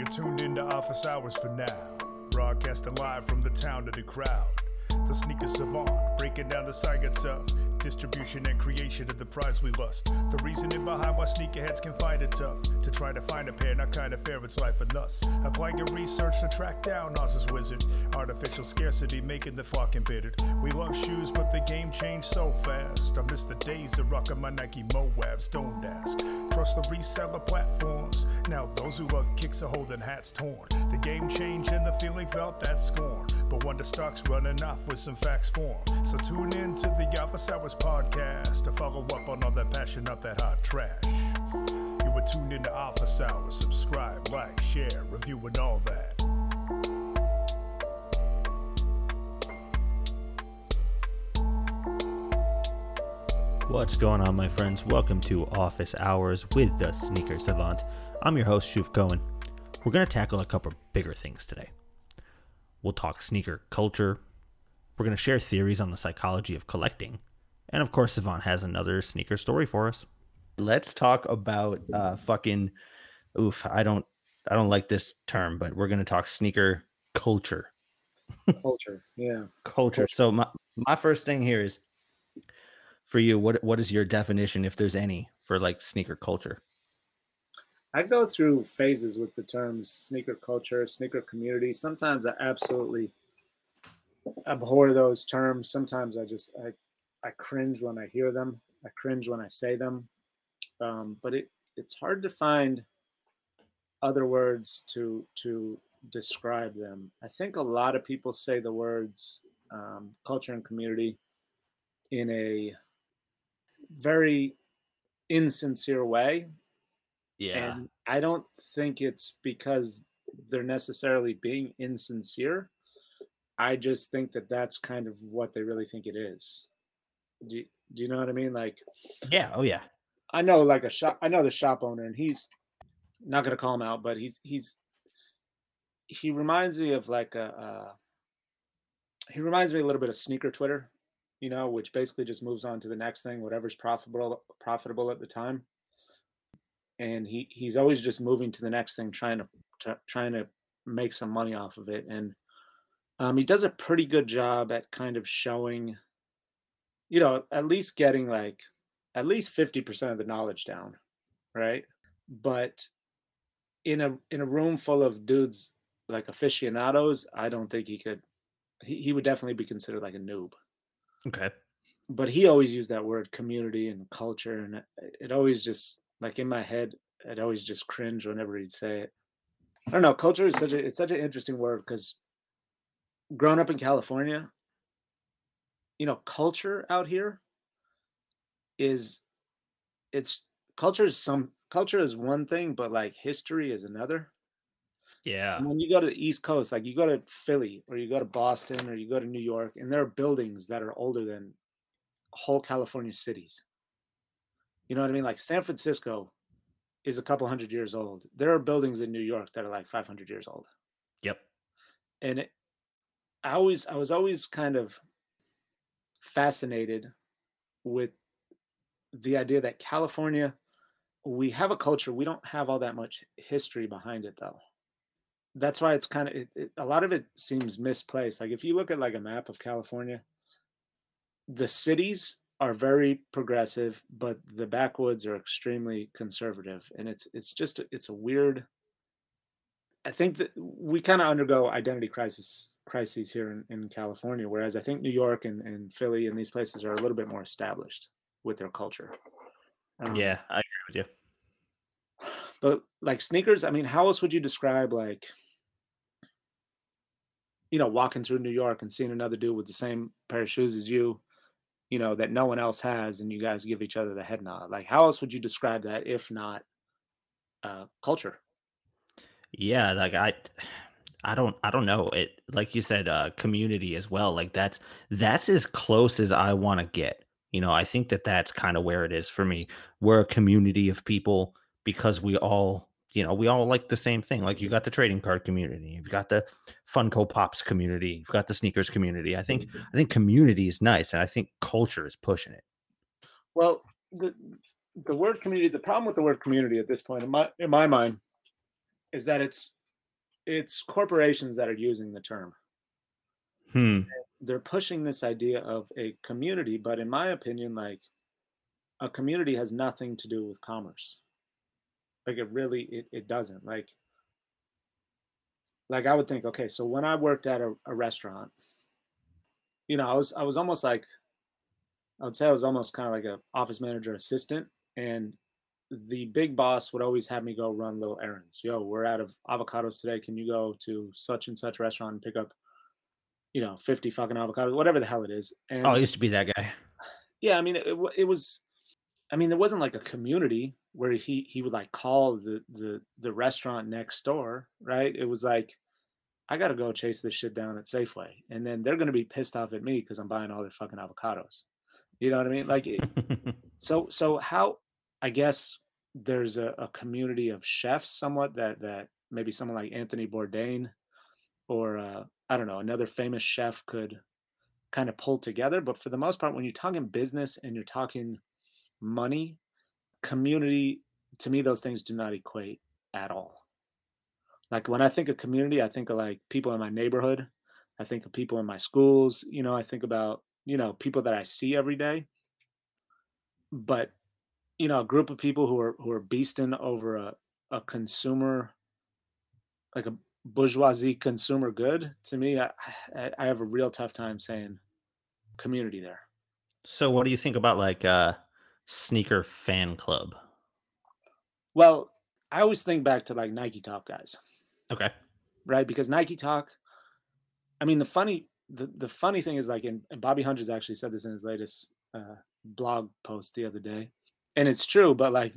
You're tuned in to Office Hours for now, broadcasting live from the town to the crowd. The Sneaker Savant, breaking down the science of distribution and creation of the prize we lust. The reasoning behind why sneakerheads can find it tough to try to find a pair, not kind of fair, it's life and us. Applying your research to track down Oz's wizard. Artificial scarcity making the flock embittered. We love shoes, but the game changed so fast. I miss the days of rocking my Nike Moabs, don't ask. Trust the reseller platforms. Now those who love kicks are holding hats torn. The game changed and the feeling felt that scorn. But when the stock's running off with some facts form. So tune in to the Office Hours podcast to follow up on all that passion, not that hot trash. You were tuned in to Office Hours. Subscribe, like, share, review, and all that. What's going on, my friends? Welcome to Office Hours with the Sneaker Savant. I'm your host, Shuf Cohen. We're going to tackle a couple bigger things today. We'll talk sneaker culture. We're going to share theories on the psychology of collecting. And of course, Savant has another sneaker story for us. Let's talk about I don't like this term, but we're going to talk sneaker culture. Culture. So my first thing here is for you, what is your definition, if there's any, for like sneaker culture? I go through phases with the terms sneaker culture, sneaker community. Sometimes I absolutely abhor those terms. Sometimes I cringe when I hear them. I cringe when I say them. But it's hard to find other words to describe them. I think a lot of people say the words culture and community in a very insincere way. Yeah. And I don't think it's because they're necessarily being insincere. I just think that that's kind of what they really think it is. Do you know what I mean? Like, yeah. Oh yeah. I know like a shop. I know the shop owner, and he's not going to call him out, but he reminds me of like he reminds me a little bit of sneaker Twitter, you know, which basically just moves on to the next thing, whatever's profitable at the time. And he's always just moving to the next thing, trying to make some money off of it. And he does a pretty good job at kind of showing, you know, at least getting like at least 50% of the knowledge down, right? But in a room full of dudes like aficionados, I don't think he could. He would definitely be considered like a noob. Okay. But he always used that word community and culture, and it always just like in my head, I'd always just cringe whenever he'd say it. I don't know. Culture is such an interesting word because growing up in California, you know, culture out here is one thing, but like history is another. Yeah. And when you go to the East Coast, like you go to Philly or you go to Boston or you go to New York, and there are buildings that are older than whole California cities. You know what I mean? Like San Francisco is a couple hundred years old. There are buildings in New York that are like 500 years old. Yep. And I was always kind of fascinated with the idea that California, we have a culture. We don't have all that much history behind it, though. That's why it's kind of a lot of it seems misplaced. Like if you look at like a map of California, the cities are very progressive, but the backwoods are extremely conservative. And it's just a weird. I think that we kind of undergo identity crises here in California, whereas I think New York and Philly and these places are a little bit more established with their culture. Yeah, I agree with you. But like sneakers, I mean, how else would you describe like, you know, walking through New York and seeing another dude with the same pair of shoes as you, you know, that no one else has, and you guys give each other the head nod? Like, how else would you describe that if not culture? Yeah, like I don't know it. Like you said, community as well. Like that's as close as I want to get. You know, I think that's kind of where it is for me. We're a community of people because we all like the same thing. Like you got the trading card community, you've got the Funko Pops community, you've got the sneakers community. I think community is nice, and I think culture is pushing it. Well, the word community. The problem with the word community at this point, in my mind, is that it's it's corporations that are using the term. They're pushing this idea of a community, but in my opinion, like, a community has nothing to do with commerce. Like, it really, it doesn't. Like I would think, okay, so when I worked at a restaurant, you know, I was almost like, I would say I was almost kind of like an office manager assistant, and the big boss would always have me go run little errands. Yo, we're out of avocados today. Can you go to such and such restaurant and pick up, you know, 50 fucking avocados, whatever the hell it is. And, I used to be that guy. Yeah, I mean, it was, I mean, there wasn't like a community where he would like call the restaurant next door, right? It was like, I got to go chase this shit down at Safeway, and then they're going to be pissed off at me because I'm buying all their fucking avocados. You know what I mean? Like, so how, I guess there's a community of chefs somewhat that maybe someone like Anthony Bourdain or, I don't know, another famous chef could kind of pull together. But for the most part, when you're talking business and you're talking money, community, to me, those things do not equate at all. Like, when I think of community, I think of like people in my neighborhood. I think of people in my schools. You know, I think about, you know, people that I see every day. But, you know, a group of people who are beasting over a consumer, like a bourgeoisie consumer good, to me, I have a real tough time saying community there. So what do you think about like sneaker fan club? Well, I always think back to like Nike Talk guys. Okay. Right? Because Nike Talk, I mean, the funny thing is, like, and Bobby Hunter's actually said this in his latest blog post the other day, and it's true, but like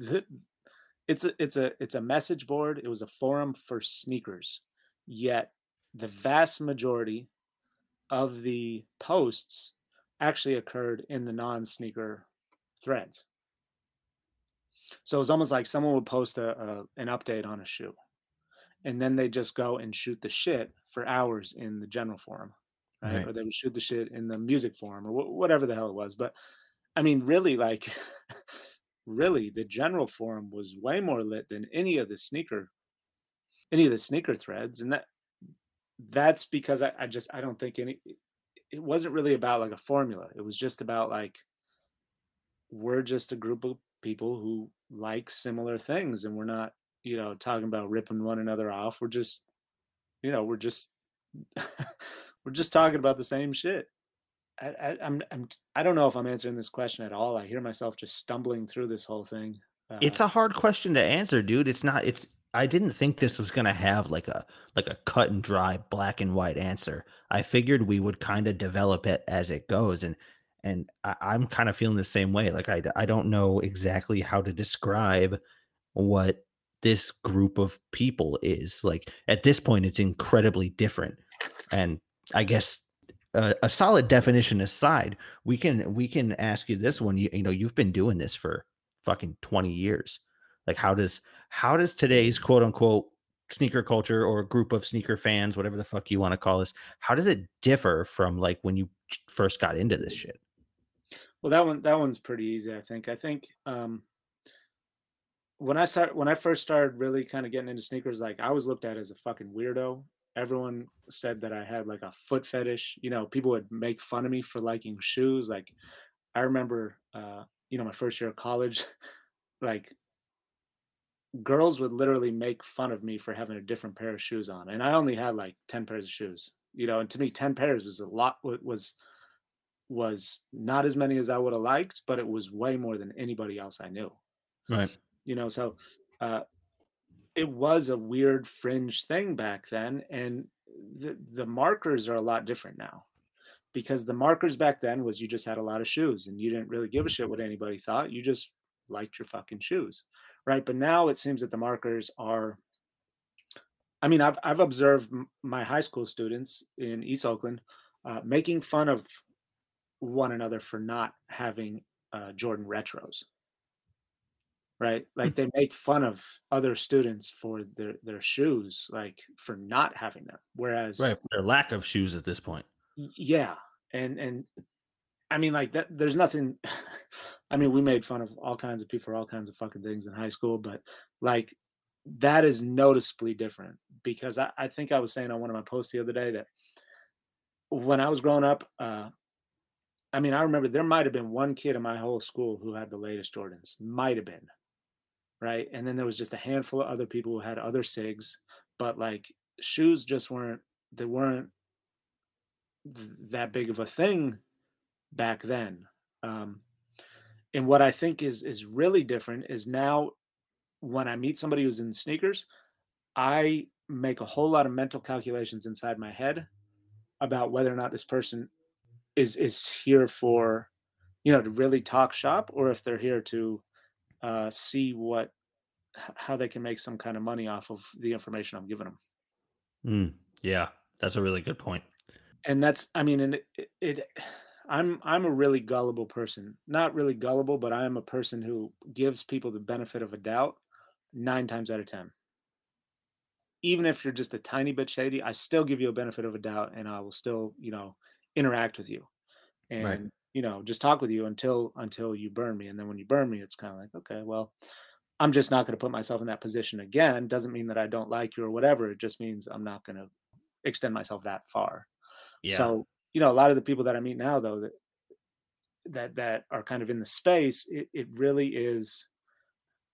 it's a message board. It was a forum for sneakers. Yet the vast majority of the posts actually occurred in the non-sneaker threads. So it was almost like someone would post an update on a shoe, and then they just go and shoot the shit for hours in the general forum, right? Or they would shoot the shit in the music forum, or whatever the hell it was. But I mean, really, like, really, the general forum was way more lit than any of the sneaker threads. And that's because I don't think it wasn't really about like a formula. It was just about like, we're just a group of people who like similar things, and we're not, you know, talking about ripping one another off. We're just, you know, we're just talking about the same shit. I don't know if I'm answering this question at all. I hear myself just stumbling through this whole thing. It's a hard question to answer, dude. I didn't think this was going to have like a cut and dry black and white answer. I figured we would kind of develop it as it goes. And I'm kind of feeling the same way. Like, I don't know exactly how to describe what this group of people is. Like, at this point, it's incredibly different. And I guess, a solid definition aside, we can ask you this one. You know, you've been doing this for fucking 20 years. Like, how does today's quote unquote sneaker culture, or group of sneaker fans, whatever the fuck you want to call this, how does it differ from like when you first got into this shit? Well, that one's pretty easy. I think when I first started really kind of getting into sneakers, like, I was looked at as a fucking weirdo. Everyone said that I had like a foot fetish. You know, people would make fun of me for liking shoes. Like, I remember, you know, my first year of college, like, girls would literally make fun of me for having a different pair of shoes on. And I only had like 10 pairs of shoes, you know, and to me, 10 pairs was a lot, was not as many as I would have liked, but it was way more than anybody else I knew. Right. You know, so, it was a weird fringe thing back then. And the markers are a lot different now, because the markers back then was you just had a lot of shoes and you didn't really give a shit what anybody thought. You just liked your fucking shoes. Right. But now it seems that the markers are, I mean, I've observed my high school students in East Oakland making fun of one another for not having Jordan retros. Right. Like, they make fun of other students for their shoes, like, for not having them. Whereas their lack of shoes at this point. Yeah. And I mean, like, that, there's nothing, I mean, we made fun of all kinds of people for all kinds of fucking things in high school, but like, that is noticeably different, because I think I was saying on one of my posts the other day that when I was growing up, I mean, I remember there might've been one kid in my whole school who had the latest Jordans, might've been, right? And then there was just a handful of other people who had other SIGs, but like shoes just weren't that big of a thing back then. And what I think is really different is now when I meet somebody who's in sneakers, I make a whole lot of mental calculations inside my head about whether or not this person is here for, you know, to really talk shop, or if they're here to see how they can make some kind of money off of the information I'm giving them. Yeah, that's a really good point. And that's, I mean, and I'm a really gullible person, not really gullible, but I am a person who gives people the benefit of a doubt 9 times out of 10. Even if you're just a tiny bit shady, I still give you a benefit of a doubt, and I will still, you know, interact with you and, right, you know, just talk with you until you burn me. And then when you burn me, it's kind of like, okay, well, I'm just not going to put myself in that position again. Doesn't mean that I don't like you or whatever. It just means I'm not going to extend myself that far. Yeah. So, you know, a lot of the people that I meet now, though, that are kind of in the space, it really is,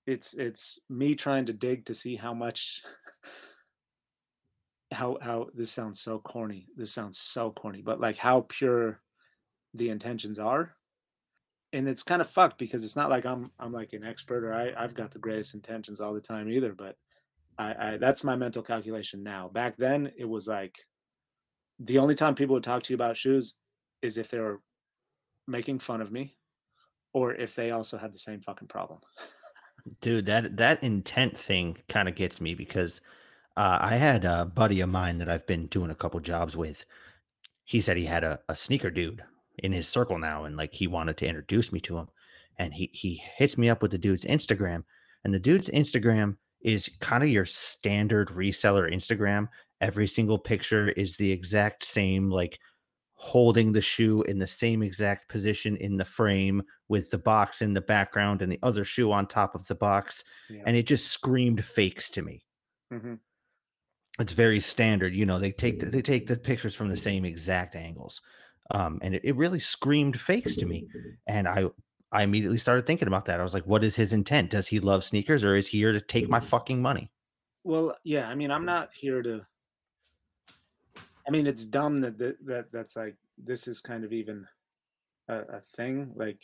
it's me trying to dig to see how much, how this sounds so corny, but like how pure the intentions are. And it's kind of fucked, because it's not like I'm like an expert, or I've got the greatest intentions all the time either, but I that's my mental calculation now. Back then it was like, the only time people would talk to you about shoes is if they were making fun of me, or if they also had the same fucking problem. Dude, that intent thing kind of gets me, because I had a buddy of mine that I've been doing a couple jobs with. He said he had a sneaker dude in his circle now, and like he wanted to introduce me to him, and he hits me up with the dude's Instagram, and the dude's Instagram is kind of your standard reseller Instagram. Every single picture is the exact same, like holding the shoe in the same exact position in the frame with the box in the background and the other shoe on top of the box. Yeah. And it just screamed fakes to me. Mm-hmm. It's very standard. You know, they take the pictures from the same exact angles. And it really screamed fakes to me. And I immediately started thinking about that. I was like, what is his intent? Does he love sneakers, or is he here to take my fucking money? Well, yeah, I mean, I'm not here to, I mean, it's dumb that's like, this is kind of even a thing. Like,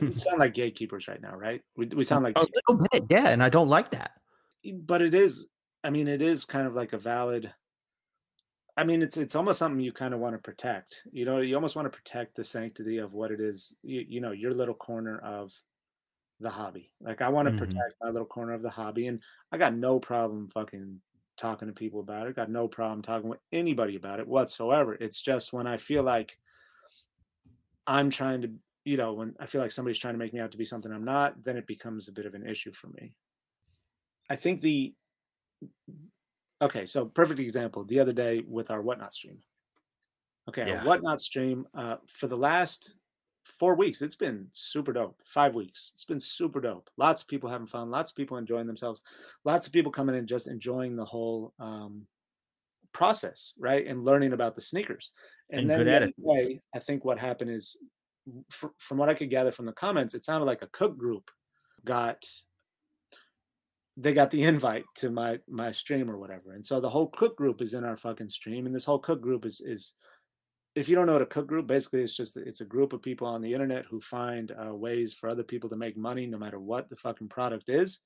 we sound like gatekeepers right now, right? We sound like a little bit, yeah, and I don't like that. But it is, I mean, it is kind of like a valid, I mean, it's almost something you kind of want to protect. You know, you almost want to protect the sanctity of what it is, you know, your little corner of the hobby. Like, I want to protect my little corner of the hobby, and I got no problem fucking talking to people about it. Got no problem talking with anybody about it whatsoever. It's just when I feel like I'm trying to, you know, when I feel like somebody's trying to make me out to be something I'm not, then it becomes a bit of an issue for me. I think okay, so perfect example. The other day with our Whatnot stream. Okay, yeah. Our Whatnot stream, for the last 4 weeks, it's been super dope. 5 weeks, it's been super dope. Lots of people having fun. Lots of people enjoying themselves. Lots of people coming in and just enjoying the whole process, right? And learning about the sneakers. And then the other day, I think what happened is, from what I could gather from the comments, it sounded like a cook group they got the invite to my stream or whatever. And so the whole cook group is in our fucking stream. And this whole cook group is, if you don't know what a cook group, basically it's a group of people on the internet who find ways for other people to make money no matter what the fucking product is.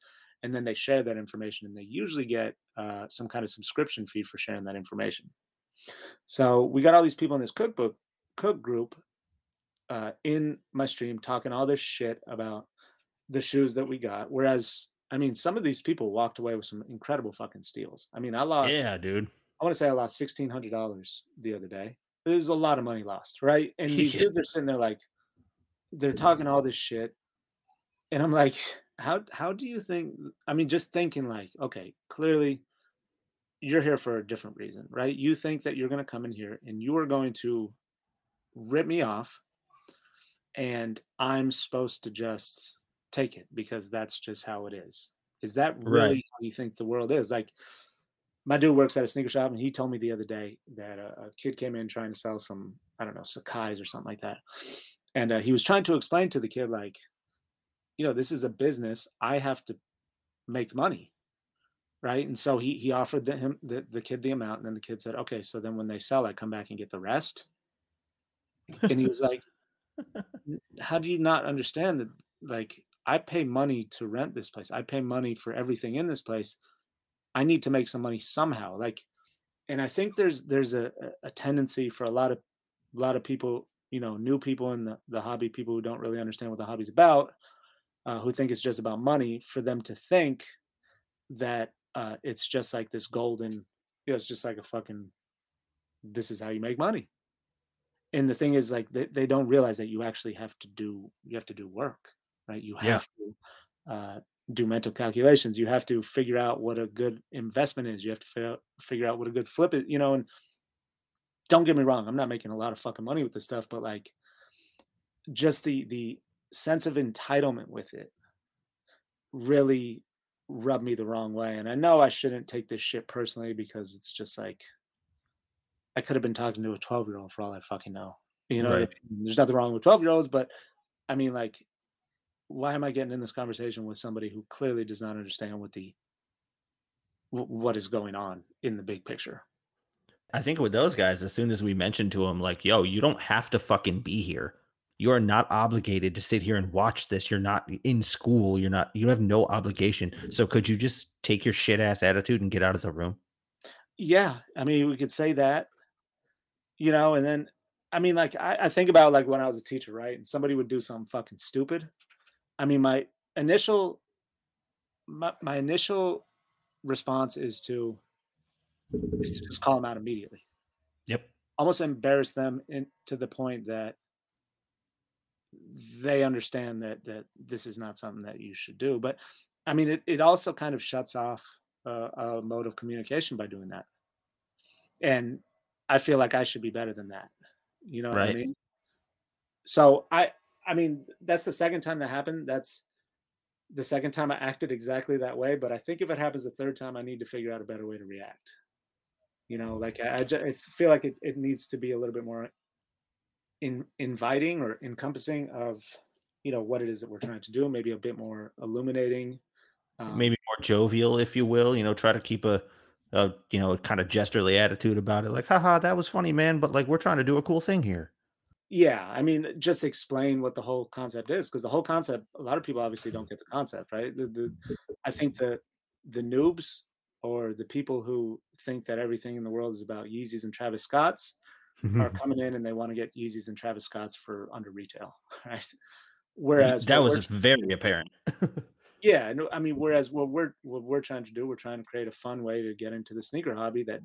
And then they share that information, and they usually get some kind of subscription fee for sharing that information. So we got all these people in this cook group in my stream talking all this shit about the shoes that we got. Whereas, I mean, some of these people walked away with some incredible fucking steals. I mean, I want to say I lost $1,600 the other day. It was a lot of money lost, right? And these dudes are sitting there like, they're talking all this shit. And I'm like, how do you think, I mean, just thinking like, okay, clearly you're here for a different reason, right? You think that you're going to come in here and you are going to rip me off, and I'm supposed to just take it because that's just how it is. Is that really how you think the world is? Like, my dude works at a sneaker shop, and he told me the other day that a kid came in trying to sell some, I don't know, Sakais or something like that. And he was trying to explain to the kid, like, you know, this is a business. I have to make money, right? And so he offered the kid the amount, and then the kid said, okay, so then when they sell, I come back and get the rest? And he was like, how do you not understand that, like, I pay money to rent this place. I pay money for everything in this place. I need to make some money somehow. Like, and I think there's a tendency for a lot of people, you know, new people in the hobby, people who don't really understand what the hobby's about, who think it's just about money, for them to think that it's just like this golden, you know, it's just like a fucking, this is how you make money. And the thing is, like, they don't realize that you actually have to do work, right? You have to do mental calculations. You have to figure out what a good investment is. You have to figure out what a good flip is, you know. And don't get me wrong, I'm not making a lot of fucking money with this stuff, but like, just the sense of entitlement with it really rubbed me the wrong way. And I know I shouldn't take this shit personally, because it's just like, I could have been talking to a 12-year-old for all I fucking know, you know. Right. There's nothing wrong with 12-year-olds, but I mean, like, why am I getting in this conversation with somebody who clearly does not understand what is going on in the big picture? I think with those guys, as soon as we mentioned to them, like, yo, you don't have to fucking be here. You are not obligated to sit here and watch this. You're not in school. You have no obligation. So could you just take your shit ass attitude and get out of the room? Yeah. I mean, we could say that, you know. And then, I mean, like, I think about, like, when I was a teacher, right? And somebody would do something fucking stupid. I mean, my initial response is to just call them out immediately. Yep. Almost embarrass them to the point that they understand that this is not something that you should do. But I mean, it also kind of shuts off a mode of communication by doing that. And I feel like I should be better than that. You know what I mean? So I mean, that's the second time that happened. That's the second time I acted exactly that way. But I think if it happens the third time, I need to figure out a better way to react. You know, like, I feel like it needs to be a little bit more inviting or encompassing of, you know, what it is that we're trying to do. Maybe a bit more illuminating. Maybe more jovial, if you will. You know, try to keep a you know, kind of jesterly attitude about it. Like, haha, that was funny, man. But, like, we're trying to do a cool thing here. Yeah, I mean, just explain what the whole concept is, because the whole concept, a lot of people obviously don't get the concept, right? I think the noobs, or the people who think that everything in the world is about Yeezys and Travis Scott's, are coming in and they want to get Yeezys and Travis Scott's for under retail, right? Whereas that was very apparent. Yeah, I mean, whereas what we're trying to do, we're trying to create a fun way to get into the sneaker hobby that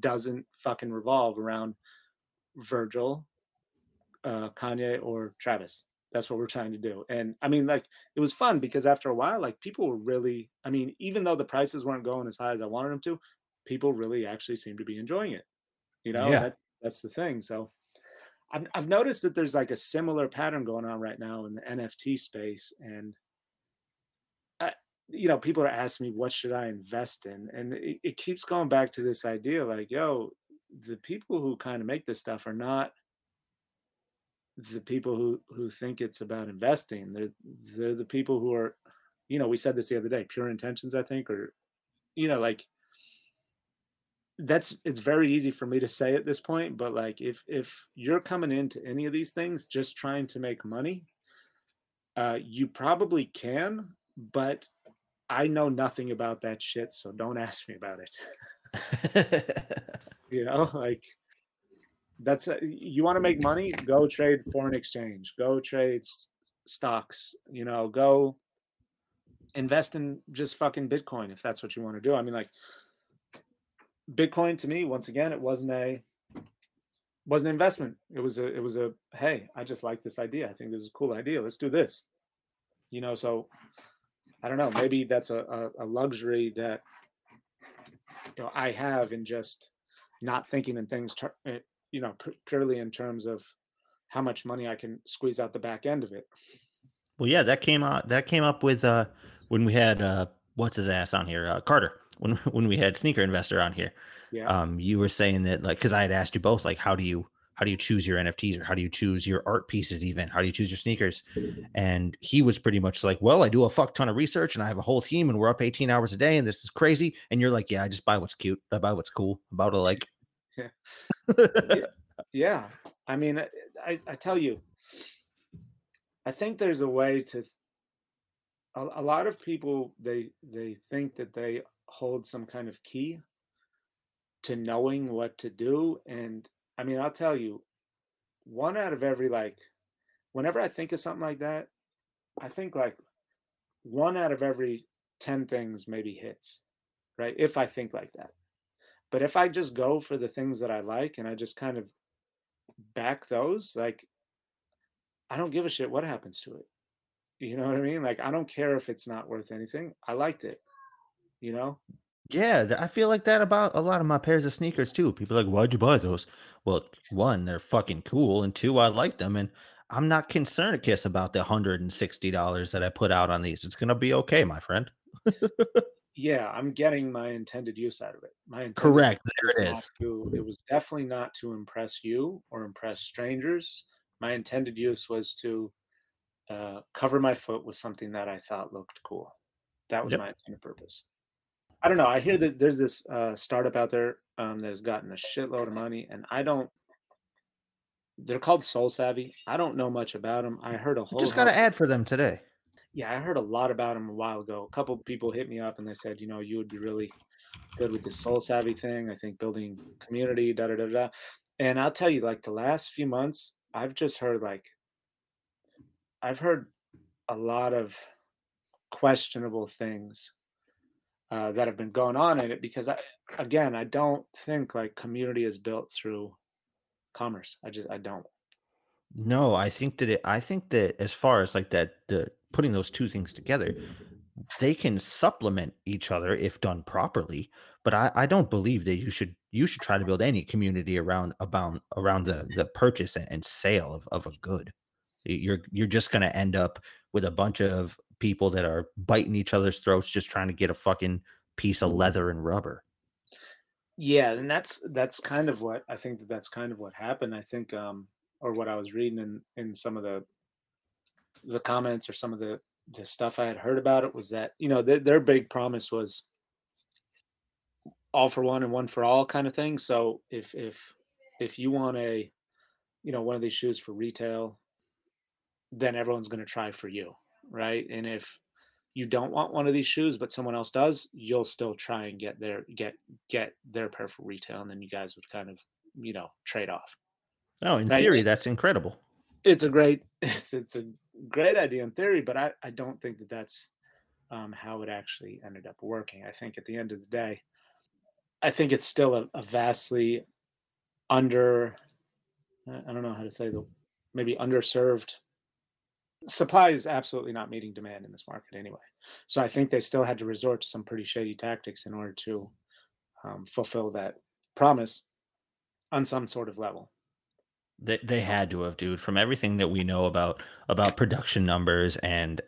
doesn't fucking revolve around Virgil, Kanye, or Travis. That's what we're trying to do. And I mean, like, it was fun, because after a while, like, people were really, I mean, even though the prices weren't going as high as I wanted them to, people really actually seemed to be enjoying it, you know. Yeah. That's the thing. So I've noticed that there's, like, a similar pattern going on right now in the NFT space. And I, you know, people are asking me, what should I invest in? And it keeps going back to this idea, like, yo, the people who kind of make this stuff are not the people who think it's about investing. They're the people who are, you know, we said this the other day, pure intentions, I think, or, you know, like, that's, it's very easy for me to say at this point, but, like, if you're coming into any of these things just trying to make money, you probably can, but I know nothing about that shit, so don't ask me about it. You know, like, that's you want to make money, go trade foreign exchange, go trade stocks, you know, go invest in just fucking Bitcoin if that's what you want to do. I mean, like, Bitcoin to me, once again, it wasn't an investment. It was a hey, I just like this idea. I think this is a cool idea. Let's do this, you know. So I don't know, maybe that's a luxury that, you know, I have in just not thinking in things you know, purely in terms of how much money I can squeeze out the back end of it. Well, yeah, that came up with when we had what's his ass on here, Carter, when we had Sneaker Investor on here, you were saying that, like, because I had asked you both, like, how do you choose your NFTs, or how do you choose your art pieces, even how do you choose your sneakers? And he was pretty much like, well, I do a fuck ton of research and I have a whole team and we're up 18 hours a day and this is crazy. And you're like, yeah, I just buy what's cute. I buy what's cool. I buy what I like. Yeah. I mean, I tell you, I think there's a way to, a lot of people, they think that they hold some kind of key to knowing what to do. And I mean, I'll tell you, one out of every, like, whenever I think of something like that, I think like one out of every 10 things maybe hits, right? If I think like that. But if I just go for the things that I like and I just kind of back those, like, I don't give a shit what happens to it. You know what I mean? Like, I don't care if it's not worth anything. I liked it, you know? Yeah, I feel like that about a lot of my pairs of sneakers too. People are like, why'd you buy those? Well, one, they're fucking cool, and two, I like them, and I'm not concerned a kiss about the $160 that I put out on these. It's gonna be okay, my friend. Yeah, I'm getting my intended use out of it. Correct. There it is. It was definitely not to impress you or impress strangers. My intended use was to cover my foot with something that I thought looked cool. That was my intended purpose. I don't know. I hear that there's this startup out there that has gotten a shitload of money, and they're called Soul Savvy. I don't know much about them. I heard just got an ad for them today. Yeah, I heard a lot about them a while ago. A couple of people hit me up and they said, you know, you would be really good with the Soul Savvy thing. I think building community, And I'll tell you, like, the last few months, I've heard a lot of questionable things that have been going on in it, because I don't think like community is built through commerce. I don't. No, I think that as far as like that, putting those two things together, they can supplement each other if done properly. But I don't believe that you should try to build any community around the purchase and sale of a good. You're just going to end up with a bunch of people that are biting each other's throats just trying to get a fucking piece of leather and rubber. Yeah, and that's kind of what I think that's kind of what happened. I think or what I was reading in some of the comments, or some of the stuff I had heard about it, was that, you know, their big promise was all for one and one for all kind of thing. So if you want a, you know, one of these shoes for retail, then everyone's going to try for you. Right. And if you don't want one of these shoes, but someone else does, you'll still try and get their pair for retail. And then you guys would kind of, you know, trade off. Oh, in theory, that's incredible. It's a great idea in theory, but I don't think that's how it actually ended up working. I think at the end of the day, I think it's still a vastly underserved. Supply is absolutely not meeting demand in this market anyway. So I think they still had to resort to some pretty shady tactics in order to fulfill that promise on some sort of level. They had to have, dude, from everything that we know about production numbers and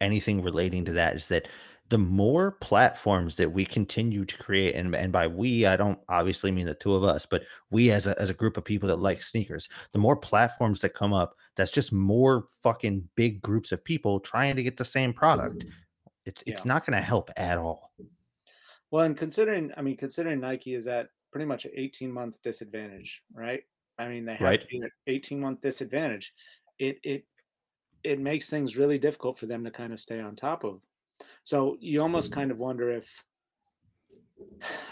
anything relating to that, is that the more platforms that we continue to create, and by we, I don't obviously mean the two of us, but we as a group of people that like sneakers, the more platforms that come up, that's just more fucking big groups of people trying to get the same product. It's not going to help at all. Well, and considering Nike is at pretty much an 18-month disadvantage, right? I mean, they have to be at 18-month disadvantage. It makes things really difficult for them to kind of stay on top of. So you almost kind of wonder if,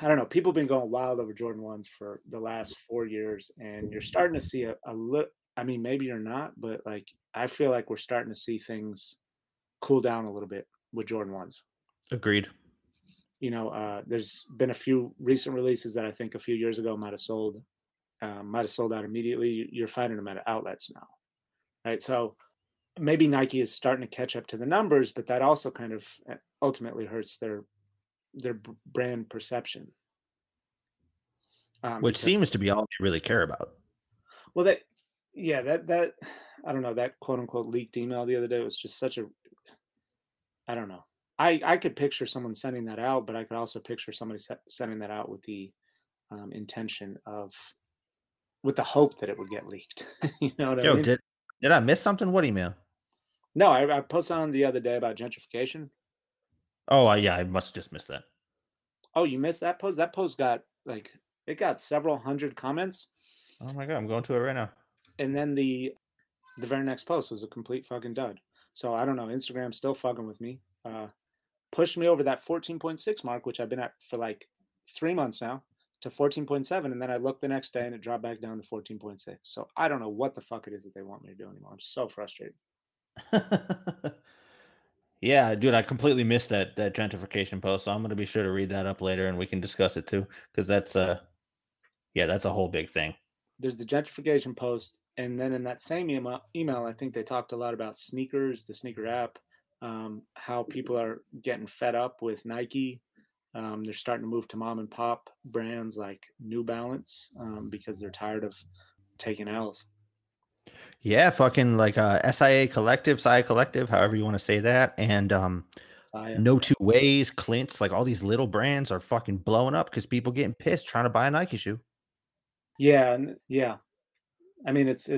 I don't know, people have been going wild over Jordan 1s for the last 4 years, and you're starting to see a look. I mean, maybe you're not, but like, I feel like we're starting to see things cool down a little bit with Jordan 1s. Agreed. You know, there's been a few recent releases that I think a few years ago might have sold out immediately. You're finding them at outlets now, right? So maybe Nike is starting to catch up to the numbers, but that also kind of ultimately hurts their brand perception. Which seems to be all they really care about. Well, that I don't know, that quote unquote leaked email the other day was just such a, I don't know. I could picture someone sending that out, but I could also picture somebody sending that out with the intention of, with the hope that it would get leaked. You know what I mean? Did I miss something? What email? No, I posted on the other day about gentrification. Oh, yeah, I must have just missed that. Oh, you missed that post? That post got it got several hundred comments. Oh my God, I'm going to it right now. And then the very next post was a complete fucking dud. So I don't know. Instagram's still fucking with me. Pushed me over that 14.6 mark, which I've been at for 3 months now, to 14.7. And then I looked the next day and it dropped back down to 14.6. So I don't know what the fuck it is that they want me to do anymore. I'm so frustrated. Yeah, dude, I completely missed that gentrification post. So I'm going to be sure to read that up later and we can discuss it too. Cause that's a whole big thing. There's the gentrification post. And then in that same email, I think they talked a lot about sneakers, the sneaker app, how people are getting fed up with Nike. They're starting to move to mom and pop brands like New Balance because they're tired of taking L's. Yeah, fucking SIA Collective, however you want to say that. And No Two Ways, Clint's, all these little brands are fucking blowing up because people getting pissed trying to buy a Nike shoe. Yeah, yeah. I mean, this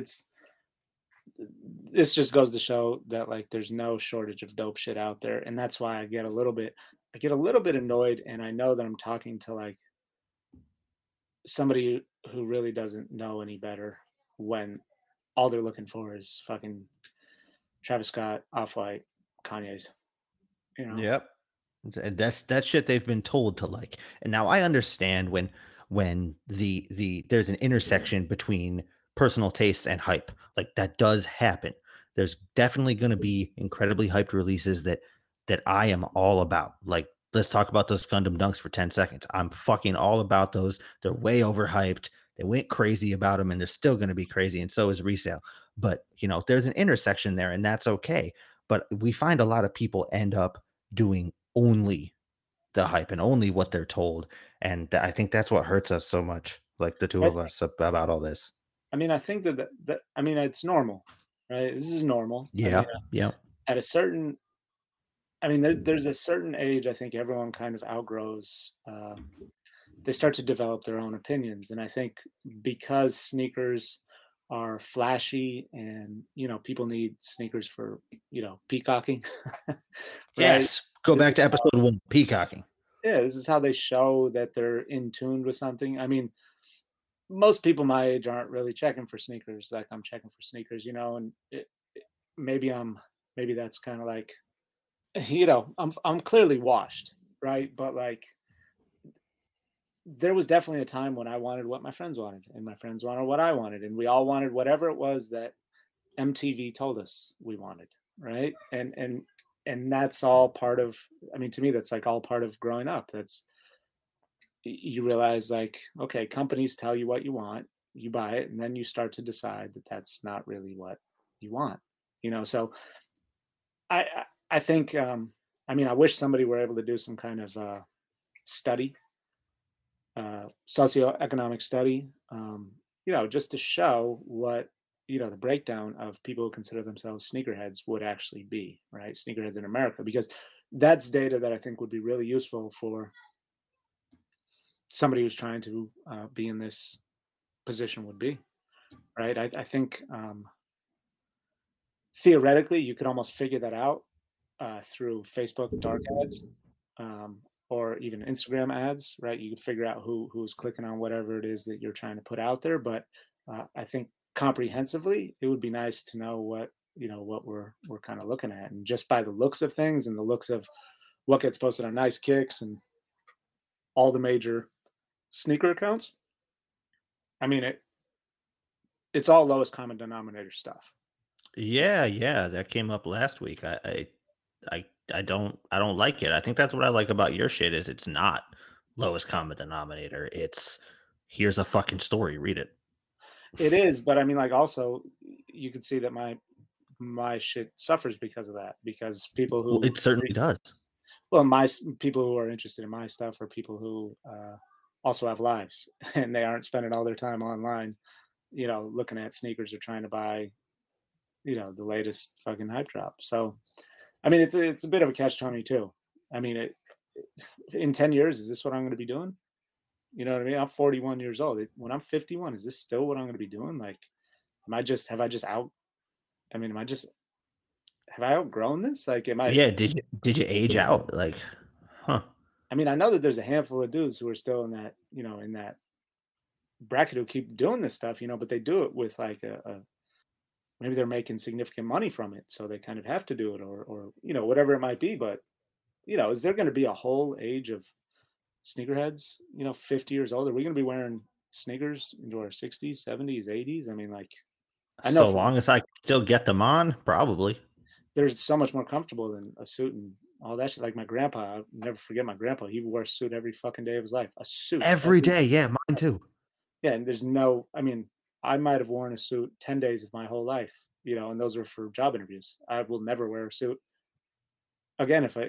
just goes to show that there's no shortage of dope shit out there. And that's why I get a little bit annoyed. And I know that I'm talking to somebody who really doesn't know any better when all they're looking for is fucking Travis Scott, Off-White, Kanye's, you know? Yep. That's shit they've been told to like. And now I understand when the there's an intersection between personal tastes and hype. That does happen. There's definitely going to be incredibly hyped releases that I am all about. Let's talk about those Gundam Dunks for 10 seconds. I'm fucking all about those. They're way overhyped. They went crazy about them and they're still going to be crazy. And so is resale. But, there's an intersection there and that's okay. But we find a lot of people end up doing only the hype and only what they're told. And I think that's what hurts us so much, the two of us, about all this. I mean, I think that it's normal, right? This is normal. Yeah. I mean, yeah. At a certain, there's a certain age, I think everyone kind of outgrows, they start to develop their own opinions. And I think because sneakers are flashy and, people need sneakers for, peacocking. Right? Yes. Go back to episode one, peacocking. Yeah. This is how they show that they're in tune with something. I mean, most people my age aren't really checking for sneakers. I'm checking for sneakers, and maybe that's kind of I'm clearly washed. Right. But there was definitely a time when I wanted what my friends wanted and my friends wanted what I wanted. And we all wanted whatever it was that MTV told us we wanted. Right. And that's all part of, to me, that's all part of growing up. That's, you realize okay, companies tell you what you want, you buy it, and then you start to decide that that's not really what you want, So I think, I wish somebody were able to do some kind of study, socioeconomic study, just to show what, the breakdown of people who consider themselves sneakerheads would actually be, right? Sneakerheads in America, because that's data that I think would be really useful for somebody who's trying to be in this position would be, right? I think theoretically you could almost figure that out through Facebook dark ads or even Instagram ads, right? You could figure out who's clicking on whatever it is that you're trying to put out there. But I think comprehensively, it would be nice to know what, what we're kind of looking at. And just by the looks of things and the looks of what gets posted on Nice Kicks and all the major sneaker accounts, it's all lowest common denominator stuff. Yeah, that came up last week. I don't like it. I think that's what I like about your shit is it's not lowest common denominator. It's here's a fucking story, read it. It is, but also you can see that my shit suffers because of that, because people who it certainly does. Well, my people who are interested in my stuff are people who also have lives and they aren't spending all their time online, looking at sneakers or trying to buy, the latest fucking hype drop. So, it's a bit of a catch-22, I mean, in 10 years, is this what I'm going to be doing? You know what I mean? I'm 41 years old. When I'm 51, is this still what I'm going to be doing? Like, have I outgrown this? Like, am I? Yeah. Did you age out? Like, huh? I mean, I know that there's a handful of dudes who are still in that, you know, in that bracket who keep doing this stuff, you know, but they do it with like maybe they're making significant money from it. So they kind of have to do it or, you know, whatever it might be. But, you know, is there going to be a whole age of sneakerheads, you know, 50 years old? Are we going to be wearing sneakers into our 60s, 70s, 80s? I mean, like, I know. So long as I can still get them on, probably. They're so much more comfortable than a suit and all that shit. Like my grandpa, I'll never forget my grandpa. He wore a suit every fucking day of his life. A suit. Every day. Yeah, mine too. Yeah, and there's no, I mean, I might have worn a suit 10 days of my whole life, you know, and those were for job interviews. I will never wear a suit again if I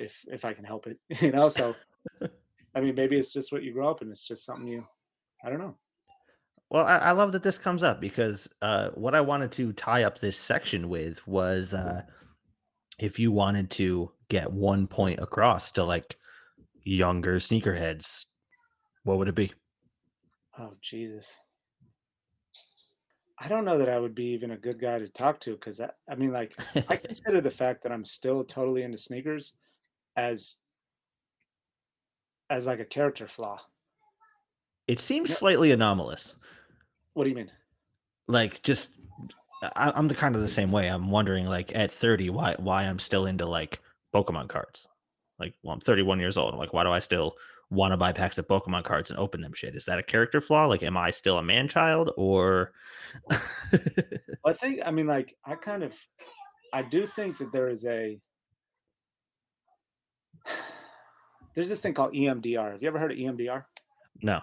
can help it, you know. So, I mean, maybe it's just what you grow up in. It's just something you, I don't know. Well, I love that this comes up because what I wanted to tie up this section with was if you wanted to get one point across to like younger sneakerheads, what would it be? Oh, Jesus. I don't know that I would be even a good guy to talk to because I mean, like, I consider the fact that I'm still totally into sneakers as like a character flaw. It seems slightly anomalous. What do you mean? Like, just I'm the kind of the same way. I'm wondering, like, at 30, why I'm still into like Pokemon cards. Like, well, I'm 31 years old. I'm like, why do I still want to buy packs of Pokemon cards and open them shit? Is that a character flaw? Like, am I still a man child or? I think, I mean, like, I do think that there is there's this thing called EMDR. Have you ever heard of EMDR? No.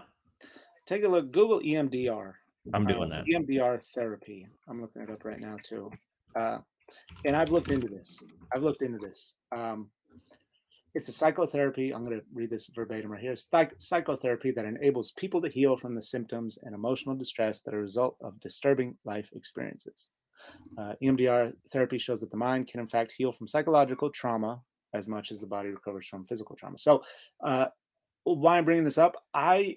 Take a look, Google EMDR. I'm doing that. EMDR therapy. I'm looking it up right now too. And I've looked into this. It's a psychotherapy. I'm going to read this verbatim right here. It's psychotherapy that enables people to heal from the symptoms and emotional distress that are a result of disturbing life experiences. EMDR therapy shows that the mind can, in fact, heal from psychological trauma as much as the body recovers from physical trauma. So why I'm bringing this up, I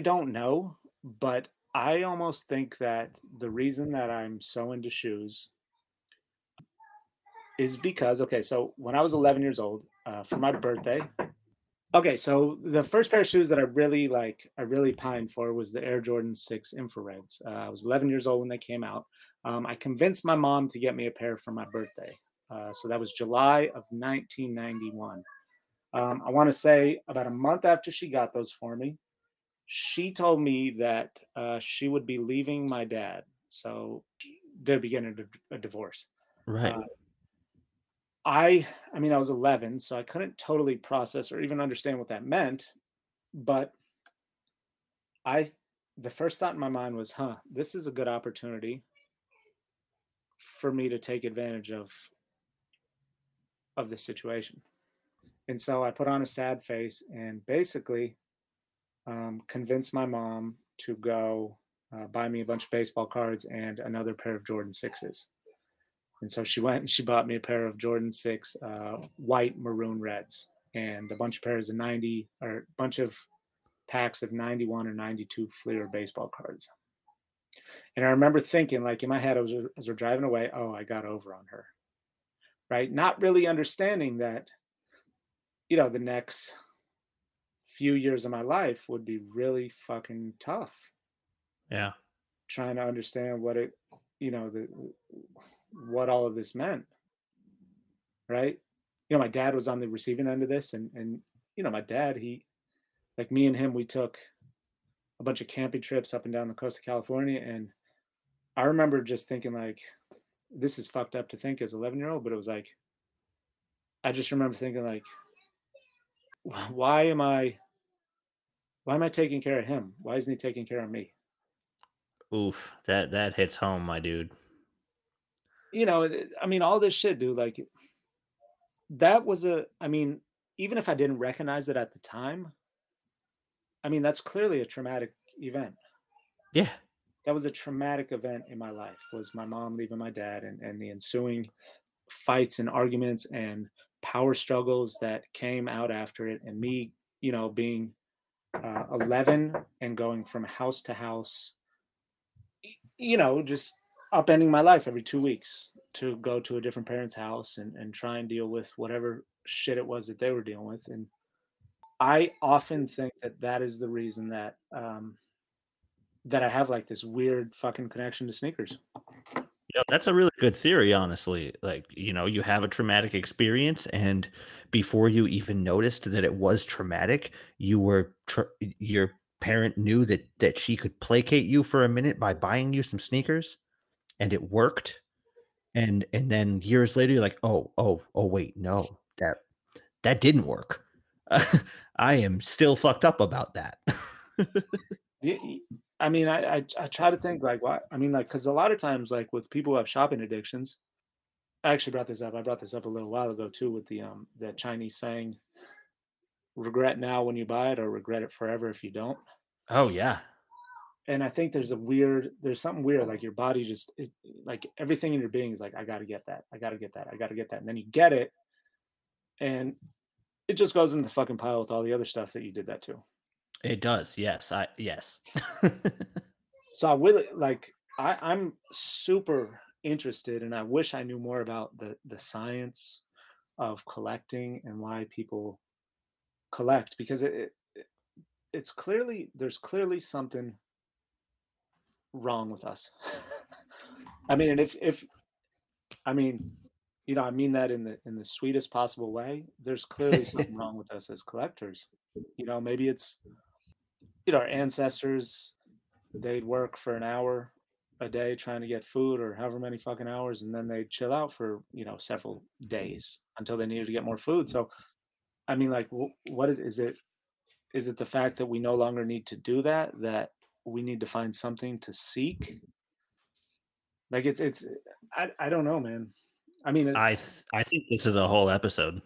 don't know, but I almost think that the reason that I'm so into shoes is because, okay, so when I was 11 years old, for my birthday, okay, so the first pair of shoes that I really pined for was the Air Jordan 6 infrareds. I was 11 years old when they came out. I convinced my mom to get me a pair for my birthday. So that was July of 1991. I want to say about a month after she got those for me, she told me that she would be leaving my dad. So they're beginning a divorce. Right. I mean, I was 11, so I couldn't totally process or even understand what that meant. But the first thought in my mind was, this is a good opportunity for me to take advantage of this situation. And so I put on a sad face and basically convinced my mom to go buy me a bunch of baseball cards and another pair of Jordan 6s. And so she went and she bought me a pair of Jordan 6 white, maroon, reds, and a bunch of pairs of packs of 91 or 92 Fleer baseball cards. And I remember thinking, like, in my head, as we're driving away, oh, I got over on her, right? Not really understanding that, you know, the next few years of my life would be really fucking tough. Yeah. Trying to understand what it, you know, what all of this meant, right? You know, my dad was on the receiving end of this, and you know, my dad, he, like me and him, we took a bunch of camping trips up and down the coast of California, and I remember just thinking, like, this is fucked up to think as an 11-year-old, but it was like, I just remember thinking, like, why am I taking care of him? Why isn't he taking care of me? Oof, that hits home, my dude. You know, I mean, all this shit, dude, like, that was even if I didn't recognize it at the time, I mean, that's clearly a traumatic event. Yeah. That was a traumatic event in my life, was my mom leaving my dad and the ensuing fights and arguments and power struggles that came out after it, and me, you know, being 11 and going from house to house, you know, just upending my life every 2 weeks to go to a different parent's house and try and deal with whatever shit it was that they were dealing with. And I often think that that is the reason that that I have like this weird fucking connection to sneakers. Yeah, that's a really good theory, honestly. Like, you know, you have a traumatic experience, and before you even noticed that it was traumatic, you were your parent knew that she could placate you for a minute by buying you some sneakers, and it worked. And then years later, you're like, oh, wait, no, that didn't work. I am still fucked up about that. I mean, I try to think like, why? I mean, like, because a lot of times, like with people who have shopping addictions, I actually brought this up. I brought this up a little while ago too, with the Chinese saying, regret now when you buy it, or regret it forever if you don't. Oh yeah. And I think there's something weird. Like your body just, like everything in your being is like, I got to get that. I got to get that. I got to get that. And then you get it, and it just goes in the fucking pile with all the other stuff that you did that to. It does. Yes. So I really like, I'm super interested, and I wish I knew more about the science of collecting and why people collect, because it's clearly, there's clearly something wrong with us. I mean, and if I mean, you know, I mean that in the sweetest possible way. There's clearly something wrong with us as collectors. You know, maybe it's, you know, our ancestors, they'd work for an hour a day trying to get food, or however many fucking hours, and then they'd chill out for, you know, several days until they needed to get more food. So, I mean, like, what is it? Is it the fact that we no longer need to do that? That we need to find something to seek? Like it's I don't know, man. I mean, I think this is a whole episode.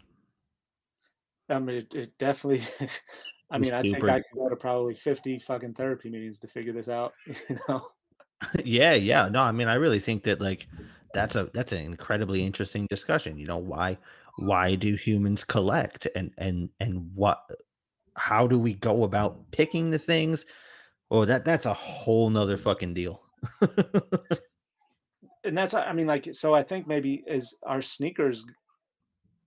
I mean, it definitely. I mean, I think I could go to probably 50 fucking therapy meetings to figure this out. You know? Yeah. No, I mean, I really think that like that's an incredibly interesting discussion. You know, why do humans collect, and what? How do we go about picking the things? Oh, that's a whole nother fucking deal. And that's, I mean, like, so I think maybe is our sneakers,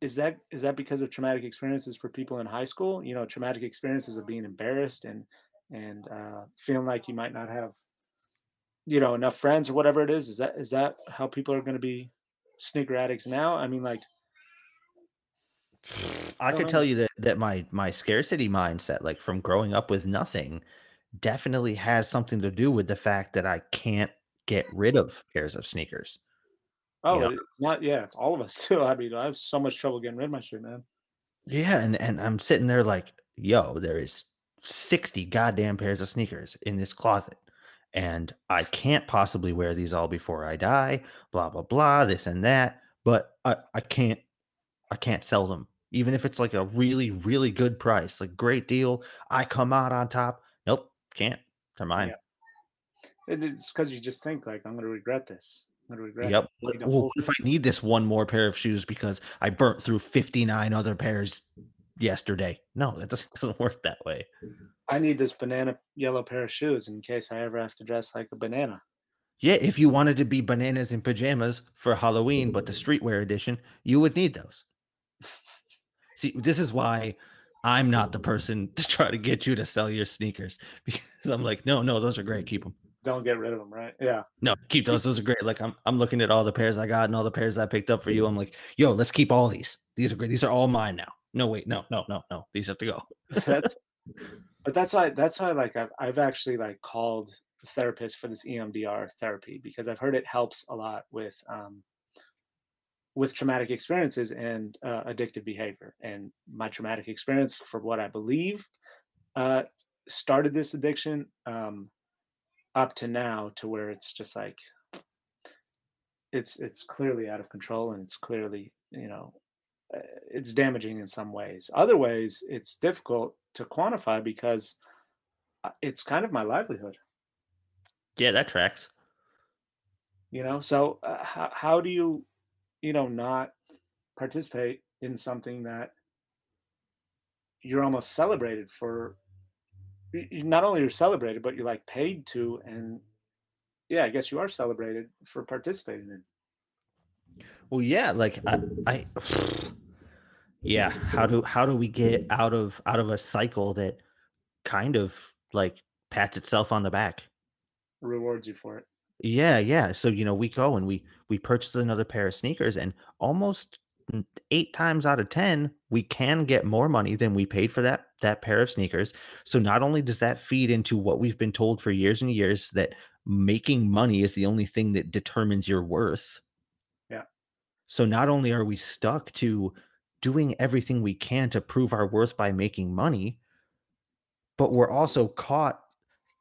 is that because of traumatic experiences for people in high school, you know, traumatic experiences of being embarrassed and feeling like you might not have, you know, enough friends or whatever it is. Is that how people are going to be sneaker addicts now? I mean, like, I could tell you that my scarcity mindset, like from growing up with nothing, definitely has something to do with the fact that I can't get rid of pairs of sneakers. Oh, you know? It's not. Yeah, it's all of us too. I mean, I have so much trouble getting rid of my shit, man. Yeah, and I'm sitting there like, yo, there is 60 goddamn pairs of sneakers in this closet, and I can't possibly wear these all before I die. Blah blah blah, this and that. But I can't sell them, even if it's like a really really good price, like great deal. I come out on top. Nope, can't. They're mine. Yeah. It's because you just think like, I'm going to regret this. I'm going to regret. Yep. Well, if I need this one more pair of shoes because I burnt through 59 other pairs yesterday. No, that doesn't work that way. I need this banana yellow pair of shoes in case I ever have to dress like a banana. Yeah, if you wanted to be bananas in pajamas for Halloween, but the streetwear edition, you would need those. See, this is why I'm not the person to try to get you to sell your sneakers, because I'm like, no, those are great. Keep them. Don't get rid of them, right? Yeah. No, keep those. Those are great. Like I'm looking at all the pairs I got and all the pairs I picked up for you. I'm like, yo, let's keep all these. These are great. These are all mine now. No, wait, no. These have to go. That's why. Like I've actually like called therapists for this EMDR therapy, because I've heard it helps a lot with traumatic experiences and addictive behavior. And my traumatic experience, for what I believe, started this addiction. Up to now, to where it's just like it's clearly out of control, and it's clearly, you know, it's damaging in some ways. Other ways, it's difficult to quantify because it's kind of my livelihood. Yeah, that tracks. You know, so how do you, you know, not participate in something that you're almost celebrated for. Not only you're celebrated, but you're like paid to, and yeah, I guess you are celebrated for participating in. Well, yeah, like I yeah, how do we get out of a cycle that kind of like pats itself on the back, rewards you for it? Yeah. So, you know, we go and we purchase another pair of sneakers, and almost 8 times out of 10, we can get more money than we paid for that pair of sneakers. So not only does that feed into what we've been told for years and years, that making money is the only thing that determines your worth. Yeah. So not only are we stuck to doing everything we can to prove our worth by making money, but we're also caught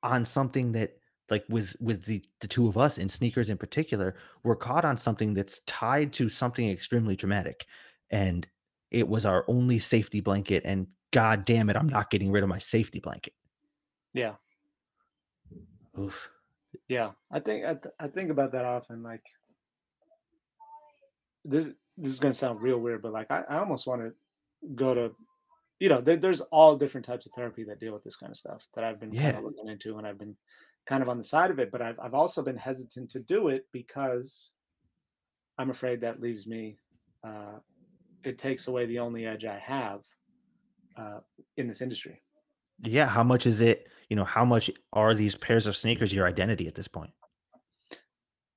on something that, like with the two of us in sneakers in particular, we're caught on something that's tied to something extremely traumatic, and it was our only safety blanket, and God damn it, I'm not getting rid of my safety blanket. Yeah. Oof. Yeah. I think about that often. Like this is going to sound real weird, but like, I almost want to go to, you know, there's all different types of therapy that deal with this kind of stuff that I've been kind of looking into, and I've been kind of on the side of it, but I've also been hesitant to do it because I'm afraid that leaves me, it takes away the only edge I have in this industry. Yeah. How much is it, you know, how much are these pairs of sneakers your identity at this point?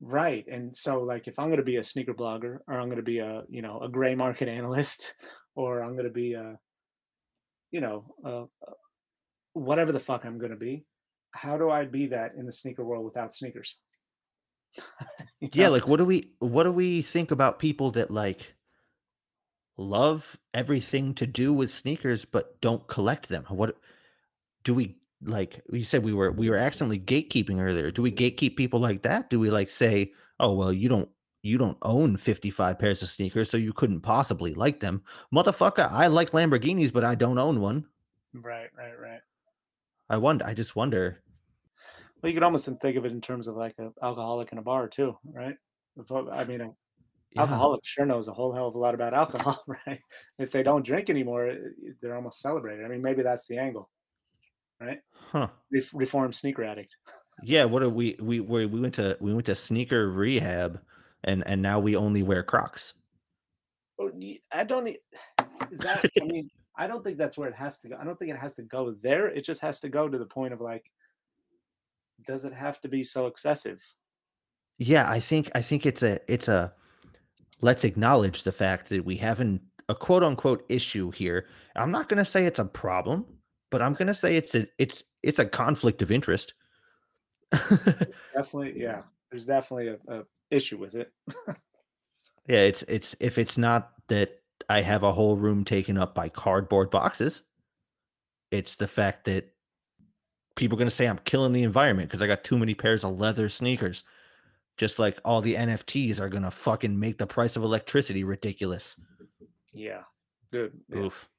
Right. And so like, if I'm going to be a sneaker blogger, or I'm going to be a, you know, a gray market analyst, or I'm going to be a, you know, whatever the fuck I'm going to be, how do I be that in the sneaker world without sneakers? You know? Yeah. Like, what do we think about people that like love everything to do with sneakers, but don't collect them? What do we, like you said, we were accidentally gatekeeping earlier. Do we gatekeep people like that? Do we like say, oh, well, you don't own 55 pairs of sneakers, so you couldn't possibly like them. Motherfucker, I like Lamborghinis, but I don't own one. Right. I just wonder. Well, you could almost think of it in terms of like an alcoholic in a bar too, right? I mean, an alcoholic sure knows a whole hell of a lot about alcohol, right? If they don't drink anymore, they're almost celebrated. I mean, maybe that's the angle, right? Huh? Reformed sneaker addict. Yeah. What are we went to sneaker rehab, and now we only wear Crocs. I don't think that's where it has to go. I don't think it has to go there. It just has to go to the point of like, does it have to be so excessive? Yeah, I think it's a let's acknowledge the fact that we have a quote unquote issue here. I'm not going to say it's a problem, but I'm going to say it's a conflict of interest. Definitely, yeah. There's definitely a issue with it. Yeah, it's if it's not that I have a whole room taken up by cardboard boxes, it's the fact that people are going to say I'm killing the environment because I got too many pairs of leather sneakers. Just like all the NFTs are going to fucking make the price of electricity ridiculous. Yeah. Good. Oof.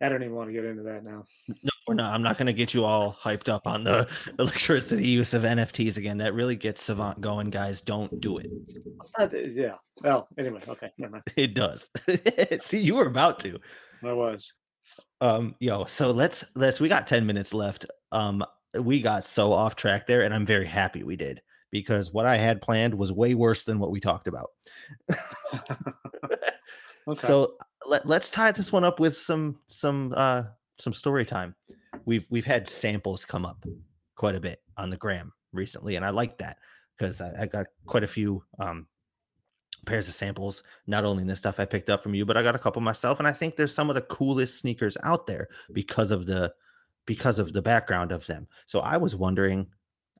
I don't even want to get into that now. No, we're not. I'm not going to get you all hyped up on the electricity use of NFTs again. That really gets Savant going, guys. Don't do it. It's not, yeah. Well, anyway, okay. Never mind. It does. See, you were about to. I was. So let's. We got 10 minutes left. We got so off track there, and I'm very happy we did, because what I had planned was way worse than what we talked about. Okay. So let's tie this one up with some story time. We've had samples come up quite a bit on the gram recently, and I like that because I got quite a few pairs of samples, not only in the stuff I picked up from you, but I got a couple myself, and I think there's some of the coolest sneakers out there because of the background of them. So I was wondering,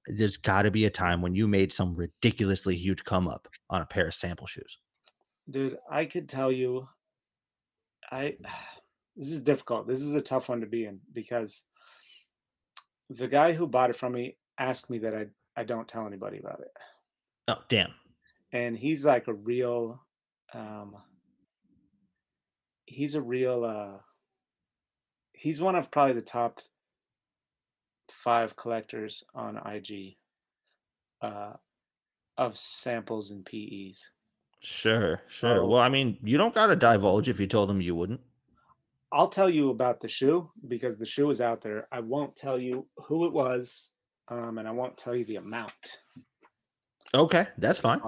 there's got to be a time when you made some ridiculously huge come up on a pair of sample shoes. Dude, I could tell you, this is difficult. This is a tough one to be in, because the guy who bought it from me asked me that I don't tell anybody about it. Oh, damn. And he's like a real, he's one of probably the top 5 collectors on IG of samples and PEs. Sure. Well, I mean, you don't got to divulge if you told them you wouldn't. I'll tell you about the shoe because the shoe is out there. I won't tell you who it was, and I won't tell you the amount. Okay, that's fine.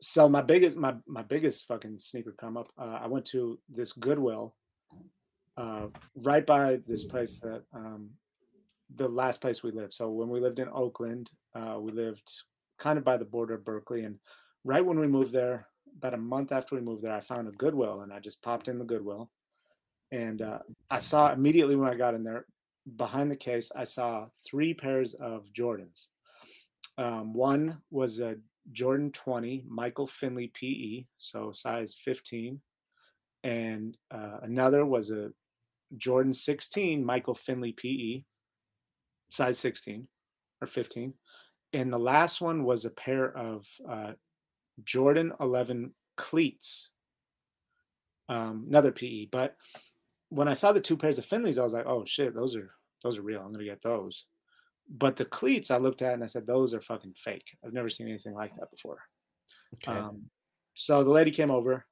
So my biggest fucking sneaker come up. I went to this Goodwill right by this place that the last place we lived. So when we lived in Oakland, we lived kind of by the border of Berkeley, and right when we moved there, about a month after we moved there, I found a Goodwill, and I just popped in the Goodwill, and I saw immediately when I got in there, behind the case, I saw three pairs of Jordans. One was a Jordan 20 Michael Finley PE, so size 15, and another was a Jordan 16 Michael Finley PE, size 16 or 15, and the last one was a pair of Jordan 11 cleats, another PE. But when I saw the two pairs of Finleys, I was like, oh shit, those are real. I'm gonna get those. But the cleats I looked at and I said, those are fucking fake. I've never seen anything like that before. Okay. So the lady came over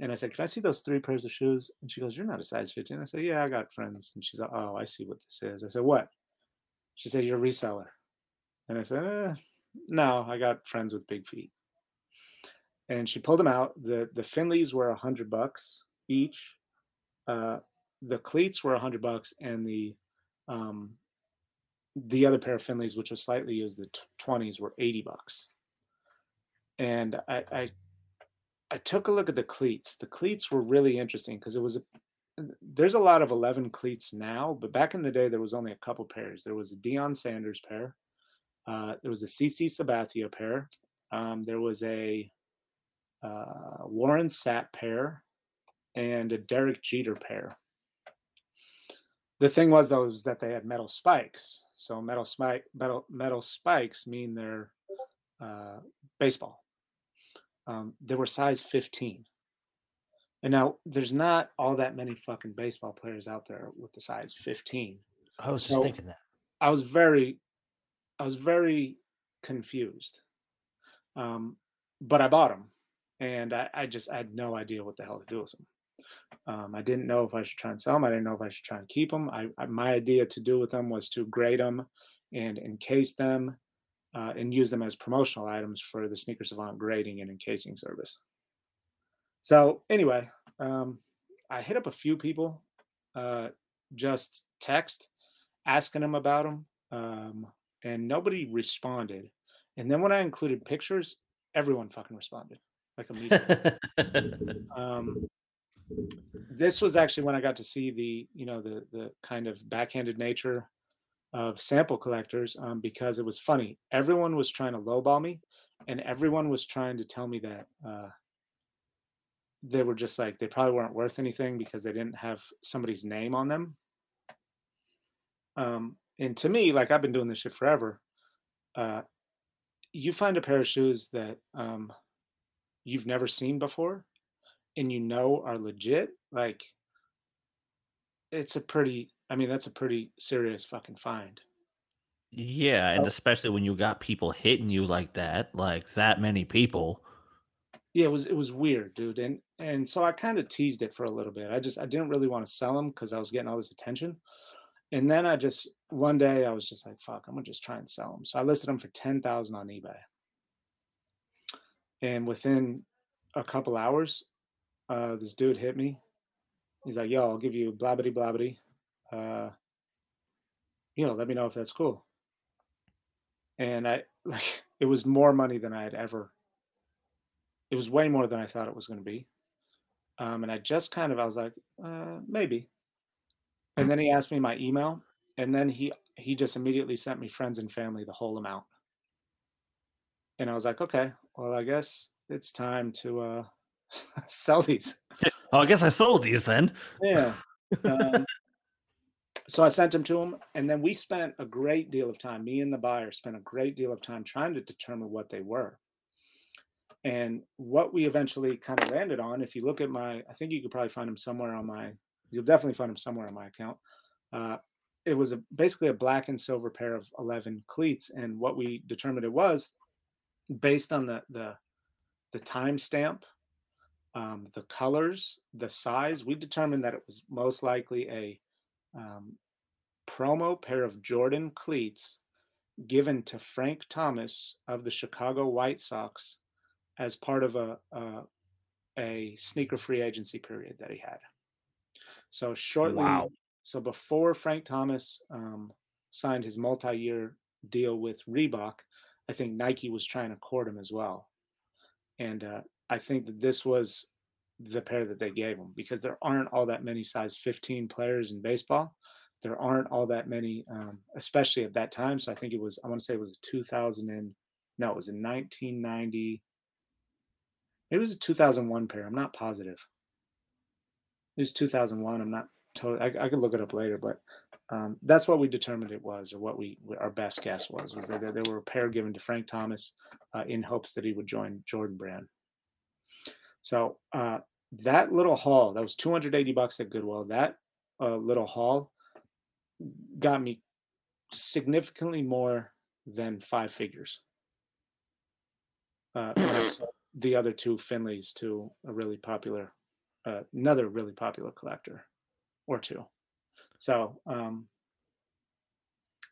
and I said, can I see those three pairs of shoes? And she goes, you're not a size 15. I said, yeah, I got friends. And she's like, oh, I see what this is. I said, what? She said, you're a reseller. And I said, no, I got friends with big feet. And she pulled them out. The Finleys were $100 each. The cleats were $100, and the other pair of Finleys, which was slightly used, the 20s, were $80. And I took a look at the cleats. The cleats were really interesting because there's a lot of 11 cleats now, but back in the day, there was only a couple pairs. There was a Deion Sanders pair. There was a CC Sabathia pair. There was a Warren Sapp pair and a Derek Jeter pair. The thing was, though, is that they had metal spikes. So metal spikes mean they're baseball. They were size 15. And now there's not all that many fucking baseball players out there with the size 15. I was just thinking that. I was very confused. But I bought them. And I had no idea what the hell to do with them. I didn't know if I should try and sell them. I didn't know if I should try and keep them. My idea to do with them was to grade them and encase them and use them as promotional items for the Sneaker Savant grading and encasing service. So anyway, I hit up a few people, just text, asking them about them, and nobody responded. And then when I included pictures, everyone fucking responded, like immediately. This was actually when I got to see the kind of backhanded nature of sample collectors, because it was funny. Everyone was trying to lowball me, and everyone was trying to tell me that they were just like, they probably weren't worth anything because they didn't have somebody's name on them. And to me, like, I've been doing this shit forever. You find a pair of shoes that you've never seen before, and you know are legit, like, that's a pretty serious fucking find. Yeah, and especially when you got people hitting you like that many people. Yeah, it was weird, dude. And so I kind of teased it for a little bit. I didn't really want to sell them because I was getting all this attention. And then one day I was just like, fuck, I'm going to just try and sell them. So I listed them for $10,000 on eBay. And within a couple hours, this dude hit me. He's like, yo, I'll give you blabbity blabbity. Let me know if that's cool. And it was more money than I had ever. It was way more than I thought it was going to be. And I was like, maybe. And then he asked me my email. And then he just immediately sent me friends and family the whole amount. And I was like, okay, well, I guess it's time to, sell these. Oh, I guess I sold these then. Yeah. So I sent them to him, and then we spent a great deal of time. Me and the buyer spent a great deal of time trying to determine what they were. And what we eventually kind of landed on, if you look at I think you could probably find them somewhere you'll definitely find them somewhere on my account. It was basically a black and silver pair of 11 cleats. And what we determined it was based on the timestamp, the colors, the size, we determined that it was most likely a promo pair of Jordan cleats given to Frank Thomas of the Chicago White Sox as part of a sneaker free agency period that he had. So shortly, so before Frank Thomas signed his multi-year deal with Reebok, I think Nike was trying to court him as well. And I think that this was the pair that they gave him, because there aren't all that many size 15 players in baseball. There aren't all that many, especially at that time. So I think it was, I want to say it was a 1990. It was a 2001 pair. I'm not positive. It was 2001. I'm not totally, I could look it up later, but that's what we determined it was, or what we, our best guess was that they were a pair given to Frank Thomas in hopes that he would join Jordan Brand. So that little haul, that was $280 at Goodwill. That little haul got me significantly more than five figures. The other two Finleys to a really popular, another really popular collector or two. So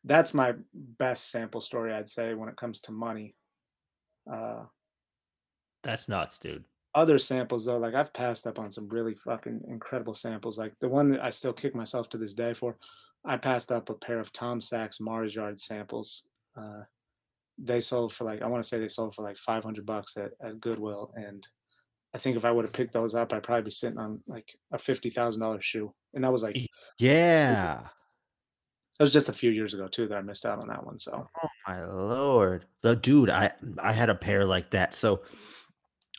that's my best sample story, I'd say, when it comes to money. That's nuts, dude. Other samples, though, like I've passed up on some really fucking incredible samples. Like the one that I still kick myself to this day for, I passed up a pair of Tom Sachs Mars Yard samples. They sold for like, I want to say they sold for like $500 at Goodwill. And I think if I would have picked those up, I'd probably be sitting on like a $50,000 shoe. And that was like, yeah, that was just a few years ago too, that I missed out on that one. So, oh my Lord, the dude, I had a pair like that. So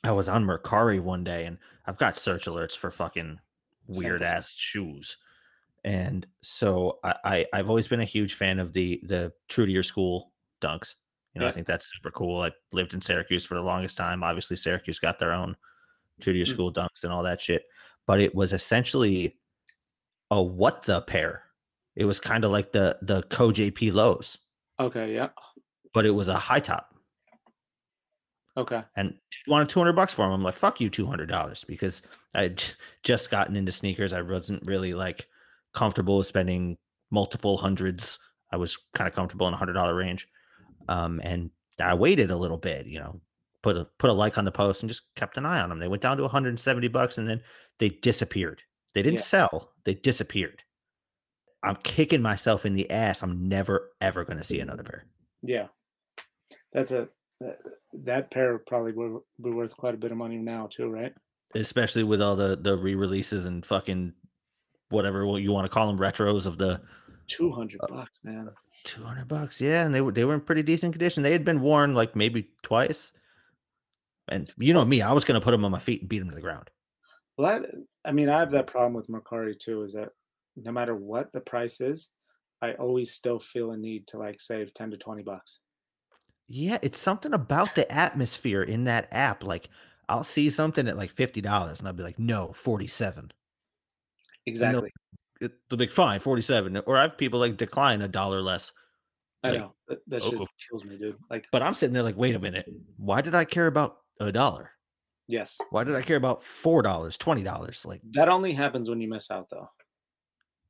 I was on Mercari one day, and I've got search alerts for fucking weird ass shoes. And so I've always been a huge fan of the true to your school dunks. You know, yeah. I think that's super cool. I lived in Syracuse for the longest time. Obviously, Syracuse got their own true to your school dunks and all that shit. But it was essentially a what the pair. It was kind of like the Co-JP Lowe's. Okay, yeah. But it was a high top. Okay. And wanted $200 for them. I'm like, fuck you, $200, because I had just gotten into sneakers. I wasn't really like comfortable with spending multiple hundreds. I was kind of comfortable in $100 range. And I waited a little bit, you know, put a like on the post and just kept an eye on them. They went down to $170, and then they disappeared. They didn't sell. They disappeared. I'm kicking myself in the ass. I'm never, ever going to see another pair. Yeah. That's that pair probably would be worth quite a bit of money now too, right? Especially with all the re-releases and fucking whatever you want to call them, retros of the $200, man. $200, yeah, and they were in pretty decent condition. They had been worn like maybe twice, and you know me, I was going to put them on my feet and beat them to the ground. Well, I mean, I have that problem with Mercari too. Is that no matter what the price is, I always still feel a need to like save $10 to $20. Yeah, it's something about the atmosphere in that app. Like, I'll see something at like $50, and I'll be like, no, $47. Exactly. The big fine, $47. Or I have people like decline $1 less. I know. That shit kills me, dude. Like, but I'm sitting there like, wait a minute. Why did I care about $1? Yes. Why did I care about $4, $20? Like, that only happens when you miss out, though.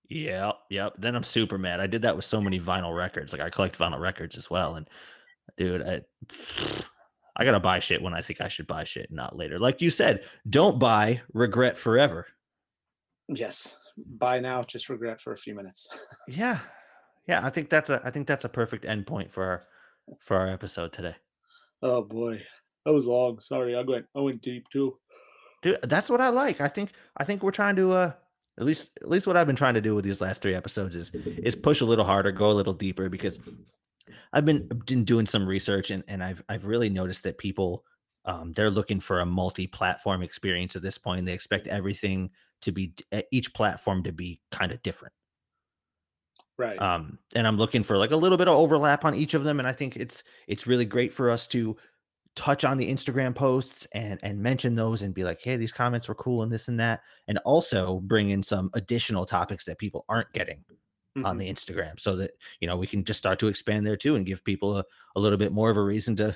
Yeah, yep. Then I'm super mad. I did that with so many vinyl records. Like, I collect vinyl records as well. And dude, I gotta buy shit when I think I should buy shit, not later. Like you said, don't buy, regret forever. Yes. Buy now, just regret for a few minutes. Yeah. Yeah. I think that's a perfect endpoint for our episode today. Oh boy. That was long. Sorry. I went deep too. Dude, that's what I like. I think we're trying to at least what I've been trying to do with these last three episodes is push a little harder, go a little deeper, because I've been doing some research and I've really noticed that people, they're looking for a multi-platform experience at this point. They expect everything to be, each platform to be kind of different. Right. And I'm looking for like a little bit of overlap on each of them. And I think it's really great for us to touch on the Instagram posts and mention those and be like, hey, these comments were cool and this and that. And also bring in some additional topics that people aren't getting on the Instagram, so that, you know, we can just start to expand there too and give people a little bit more of a reason to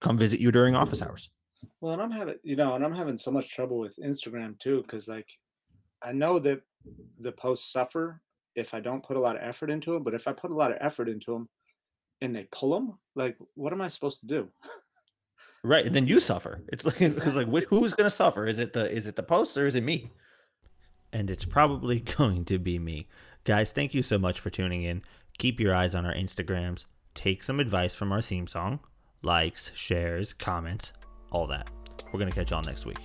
come visit you during office hours. Well, and I'm having so much trouble with Instagram too, because like I know that the posts suffer if I don't put a lot of effort into them, but if I put a lot of effort into them and they pull them, like what am I supposed to do? Right, and then you suffer. It's like who's going to suffer? Is it the posts or is it me? And it's probably going to be me. Guys, thank you so much for tuning in. Keep your eyes on our Instagrams. Take some advice from our theme song. Likes, shares, comments, all that. We're going to catch y'all next week.